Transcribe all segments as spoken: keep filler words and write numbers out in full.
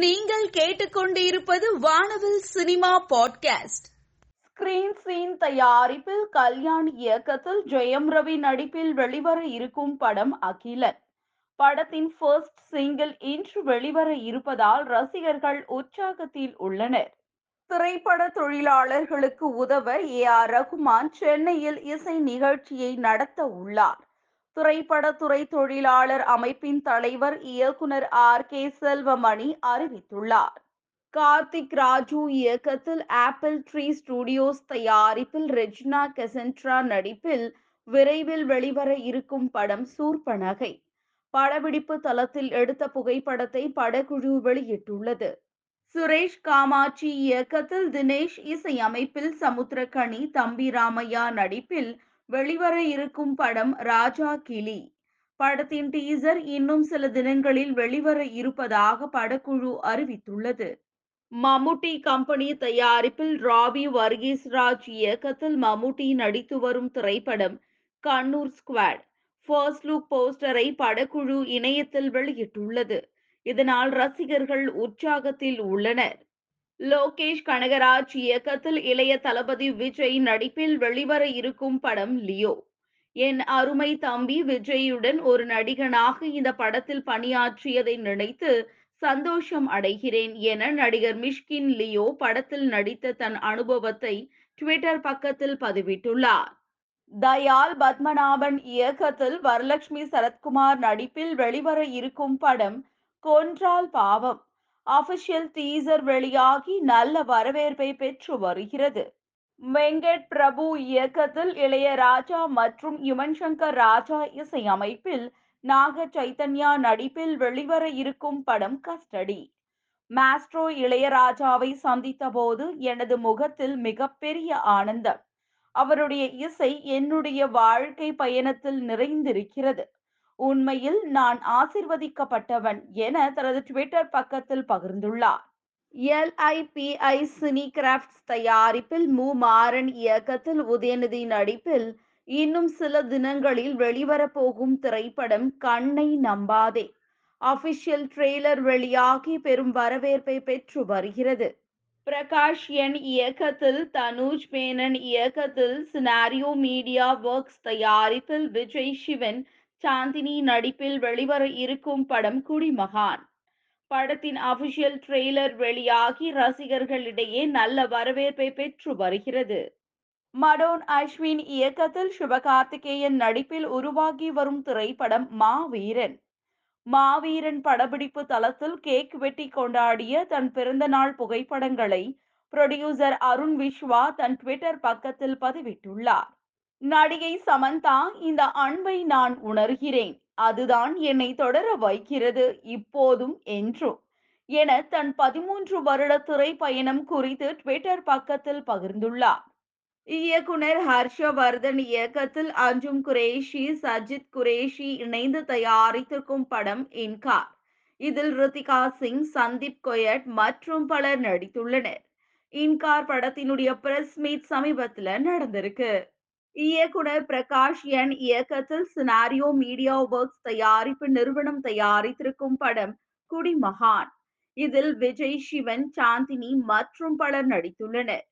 நீங்கள் கேட்டுக்கொண்டிருப்பது வானவில் சினிமா பாட்காஸ்ட். ஸ்கிரீன் சீன் தயாரிப்பில், கல்யாண் இயக்கத்தில், ஜெயம் ரவி நடிப்பில் வெளிவர இருக்கும் படம் அகிலன். படத்தின் ஃபர்ஸ்ட் சிங்கிள் இன்று வெளிவர இருப்பதால் ரசிகர்கள் உற்சாகத்தில் உள்ளனர். திரைப்பட தொழிலாளர்களுக்கு உதவ ஏ ஆர் ரகுமான் சென்னையில் இசை நிகழ்ச்சியை நடத்த உள்ளார். திரைப்படத்துறை தொழிலாளர் அமைப்பின் தலைவர் இயக்குனர் ஆர் கே செல்வமணி அறிவித்துள்ளார். கார்த்திக் ராஜு இயக்கத்தில், ஆப்பிள் ட்ரீ ஸ்டுடியோஸ் தயாரிப்பில், ரெஜினா கெசன்ட்ரா நடிப்பில் விரைவில் வெளிவர இருக்கும் படம் சூர்பனகை. படப்பிடிப்பு தளத்தில் எடுத்த புகைப்படத்தை படக்குழு வெளியிட்டுள்ளது. சுரேஷ் காமாட்சி இயக்கத்தில், தினேஷ் இசையமைப்பில், சமுத்திரக்கனி, தம்பி ராமையா நடிப்பில் வெளிவர இருக்கும் படம் ராஜா கிளி. படத்தின் டீசர் இன்னும் சில தினங்களில் வெளிவர இருப்பதாக படக்குழு அறிவித்துள்ளது. மம்முட்டி கம்பெனி தயாரிப்பில், ராபி வர்கீஸ் ராஜ் இயக்கத்தில் மம்முட்டி நடித்து வரும் திரைப்படம் கண்ணூர் ஸ்குவாட் ஃபர்ஸ்ட் லுக் போஸ்டரை படக்குழு இணையத்தில் வெளியிட்டுள்ளது. இதனால் ரசிகர்கள் உற்சாகத்தில் உள்ளனர். லோகேஷ் கனகராஜ் இயக்கத்தில், இளைய தளபதி விஜய் நடிப்பில் வெளிவர இருக்கும் படம் லியோ. என் அருமை தம்பி விஜயுடன் ஒரு நடிகனாக இந்த படத்தில் பணியாற்றியதை நினைத்து சந்தோஷம் அடைகிறேன் என நடிகர் மிஷ்கின் லியோ படத்தில் நடித்த தன் அனுபவத்தை ட்விட்டர் பக்கத்தில் பதிவிட்டுள்ளார். தயால் பத்மநாபன் இயக்கத்தில், வரலட்சுமி சரத்குமார் நடிப்பில் வெளிவர இருக்கும் படம் கோன்றால் பாவம் அபிஷியல் டீசர் வெளியாகி நல்ல வரவேற்பை பெற்று வருகிறது. வெங்கட் பிரபு இயக்கத்தில், இளையராஜா மற்றும் யுவன் சங்கர் ராஜா இசையமைப்பில், நாக சைத்தன்யா நடிப்பில் வெளிவர இருக்கும் படம் கஸ்டடி. மாஸ்ட்ரோ இளையராஜாவை சந்தித்த போது எனது முகத்தில் மிகப்பெரிய ஆனந்தம். அவருடைய இசை என்னுடைய வாழ்க்கை பயணத்தில் நிறைந்திருக்கிறது. உண்மையில் நான் ஆசிர்வதிக்கப்பட்டவன் என தனது ட்விட்டர் பக்கத்தில் பகிர்ந்துள்ளார். எல்ஐபிஐ கிராப்ட் தயாரிப்பில், மூமாறன் இயக்கத்தில், உதயநிதி நடிப்பில் இன்னும் சில தினங்களில் வெளிவரப்போகும் திரைப்படம் கண்ணை நம்பாதே அபிஷியல் ட்ரெய்லர் வெளியாகி பெரும் வரவேற்பை பெற்று வருகிறது. பிரகாஷ் என் இயக்கத்தில், தனுஜ் மேனன் இயக்கத்தில், சினாரியோ மீடியா ஒர்க்ஸ் தயாரிப்பில், விஜய் சிவன் சாந்தினி நடிப்பில் வெளிவர இருக்கும் படம் குடிமகான். படத்தின் அபிஷியல் ட்ரெய்லர் வெளியாகி ரசிகர்களிடையே நல்ல வரவேற்பை பெற்று வருகிறது. மடோன் அஸ்வின் இயக்கத்தில், சுபகார்த்திகேயன் நடிப்பில் உருவாகி வரும் திரைப்படம் மாவீரன். மாவீரன் படப்பிடிப்பு தளத்தில் கேக் வெட்டி கொண்டாடிய தன் பிறந்த நாள் புகைப்படங்களை புரொடியூசர் அருண் விஸ்வா தன் ட்விட்டர் பக்கத்தில் பதிவிட்டுள்ளார். நடிகை சமந்தா, இந்த அன்பை நான் உணர்கிறேன், அதுதான் என்னை தொடர வைக்கிறது இப்போதும் என்றும் என தன் பதிமூன்று வருட திரை பயணம் குறித்து ட்விட்டர் பக்கத்தில் பகிர்ந்துள்ளார். இயக்குனர் ஹர்ஷவர்தன் இயக்கத்தில், அஞ்சும் குரேஷி, சஜித் குரேஷி இணைந்து தயாரித்திருக்கும் படம் இன்கார். இதில் ரித்திகா சிங், சந்தீப் கொயட் மற்றும் பலர் நடித்துள்ளனர். இன்கார் படத்தினுடைய பிரஸ் மீட் சமீபத்தில் நடந்திருக்கு. இயக்குனர் பிரகாஷ் என் இயக்கத்தில், சினாரியோ மீடியா ஒர்க்ஸ் தயாரிப்பு நிறுவனம் தயாரித்திருக்கும் படம் குடிமகான். இதில் விஜய் சிவன், சாந்தினி மற்றும் பலர் நடித்துள்ளனர்.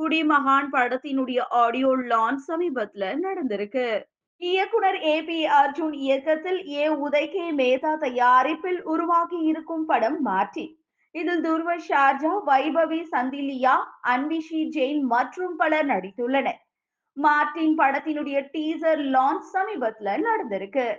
குடிமகான் படத்தினுடைய ஆடியோ லான்ச் சமீபத்துல நடந்திருக்கு. இயக்குனர் ஏ பி அர்ஜுன் இயக்கத்தில், ஏ உதய் கே மேதா தயாரிப்பில் உருவாகி இருக்கும் படம் மாற்றி. இதில் துர்வ ஷார்ஜா, வைபவி சந்திலியா, அன்பிஷி ஜெயின் மற்றும் பலர் நடித்துள்ளனர். மார்ட்டின் படத்தினுடைய டீசர் லான்ச் சமீபத்துல நடந்திருக்கு.